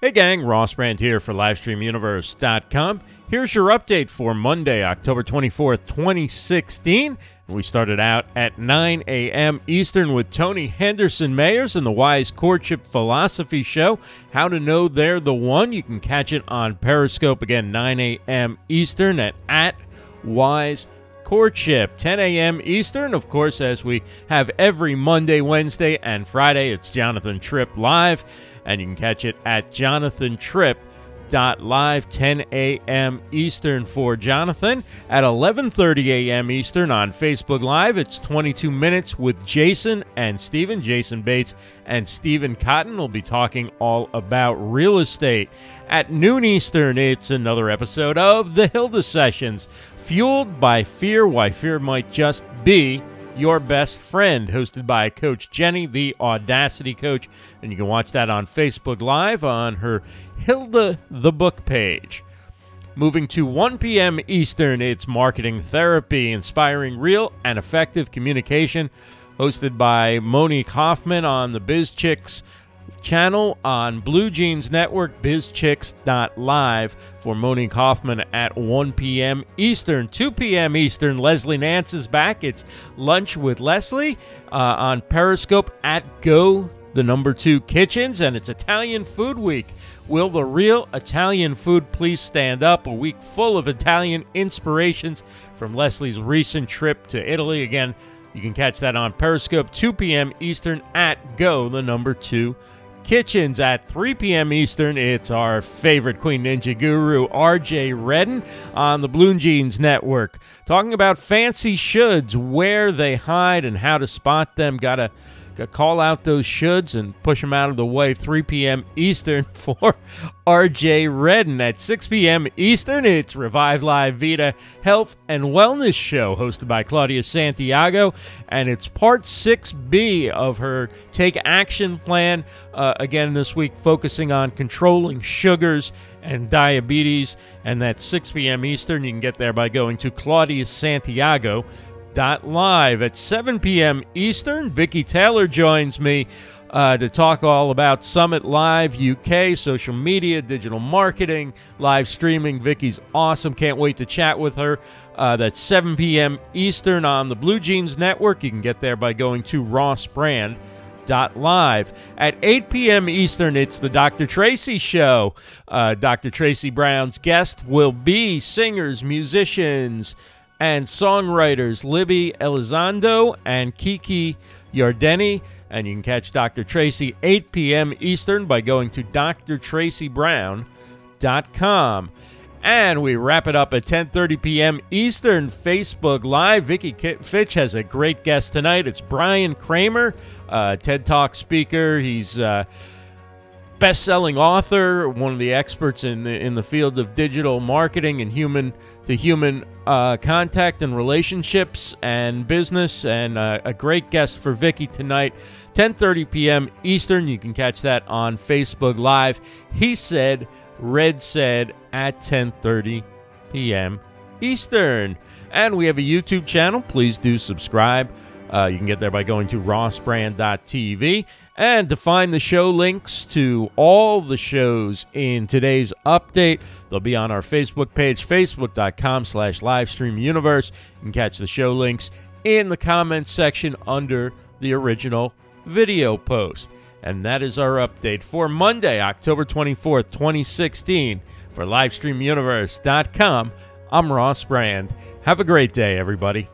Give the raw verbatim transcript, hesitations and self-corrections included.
Hey gang, Ross Brand here for Livestream Universe dot com. Here's your update for Monday, October twenty-fourth, twenty sixteen. We started out at nine a m Eastern with Tony Henderson Mayers and the Wise Courtship Philosophy Show, How to Know They're the One. You can catch it on Periscope, again, nine a m Eastern at, at Wise Courtship, ten a m Eastern. Of course, as we have every Monday, Wednesday, and Friday, it's Jonathan Tripp Live. And you can catch it at jonathan trip dot live, ten a m Eastern for Jonathan. At eleven thirty a m Eastern on Facebook Live, it's twenty-two minutes with Jason and Stephen. Jason Bates and Stephen Cotton will be talking all about real estate. At noon Eastern, it's another episode of the Hilda Sessions, Fueled by Fear, Why Fear Might Just Be Your Best Friend, hosted by Coach Jenny, the Audacity Coach, and you can watch that on Facebook Live on her Hilda the Book page. Moving to one p m Eastern, it's Marketing Therapy, Inspiring Real and Effective Communication, hosted by Monique Hoffman on the BizChicks channel on Blue Jeans Network, biz chicks dot live for Monique Hoffman at one p m Eastern. two p m Eastern, Leslie Nance is back. It's Lunch with Leslie uh, on Periscope at Go the number two Kitchens, and it's Italian Food Week. Will the real Italian food please stand up? A week full of Italian inspirations from Leslie's recent trip to Italy. Again, you can catch that on Periscope, two p m Eastern at Go the number two Kitchens. At three p m Eastern, it's our favorite Queen Ninja guru, R J Redden, on the Blue Jeans Network, talking about fancy shoulds, where they hide and how to spot them. Gotta, gotta call out those shoulds and push them out of the way. three p m Eastern for R J Redden. At six p m Eastern, it's Revive Live Vita Health and Wellness Show, hosted by Claudia Santiago, and it's part six B of her Take Action Plan. Uh, again, this week, focusing on controlling sugars and diabetes, and that's six p m Eastern. You can get there by going to claudia santiago dot live. At seven p m Eastern, Vicki Taylor joins me uh, to talk all about Summit Live U K, social media, digital marketing, live streaming. Vicki's awesome. Can't wait to chat with her. Uh, that's seven p m Eastern on the Blue Jeans Network. You can get there by going to ross brand dot com. Live. At eight p m Eastern, it's the Doctor Tracy Show. Uh, Doctor Tracy Brown's guest will be singers, musicians, and songwriters Libby Elizondo and Kiki Yardeni. And you can catch Doctor Tracy eight p m Eastern by going to dr tracy brown dot com. And we wrap it up at ten thirty p m Eastern, Facebook Live. Vicky Fitch has a great guest tonight. It's Brian Kramer, uh, TED Talk speaker. He's a best-selling author, one of the experts in the, in the field of digital marketing and human-to-human uh, contact and relationships and business, and uh, a great guest for Vicky tonight. ten thirty p m Eastern, you can catch that on Facebook Live. He said... Red said at ten thirty p m Eastern. And we have a YouTube channel. Please do subscribe. Uh, you can get there by going to ross brand dot t v. And to find the show links to all the shows in today's update, they'll be on our Facebook page, facebook dot com slash livestream universe. You can catch the show links in the comments section under the original video post. And that is our update for Monday, October twenty-fourth, twenty sixteen. For Livestream Universe dot com, I'm Ross Brand. Have a great day, everybody.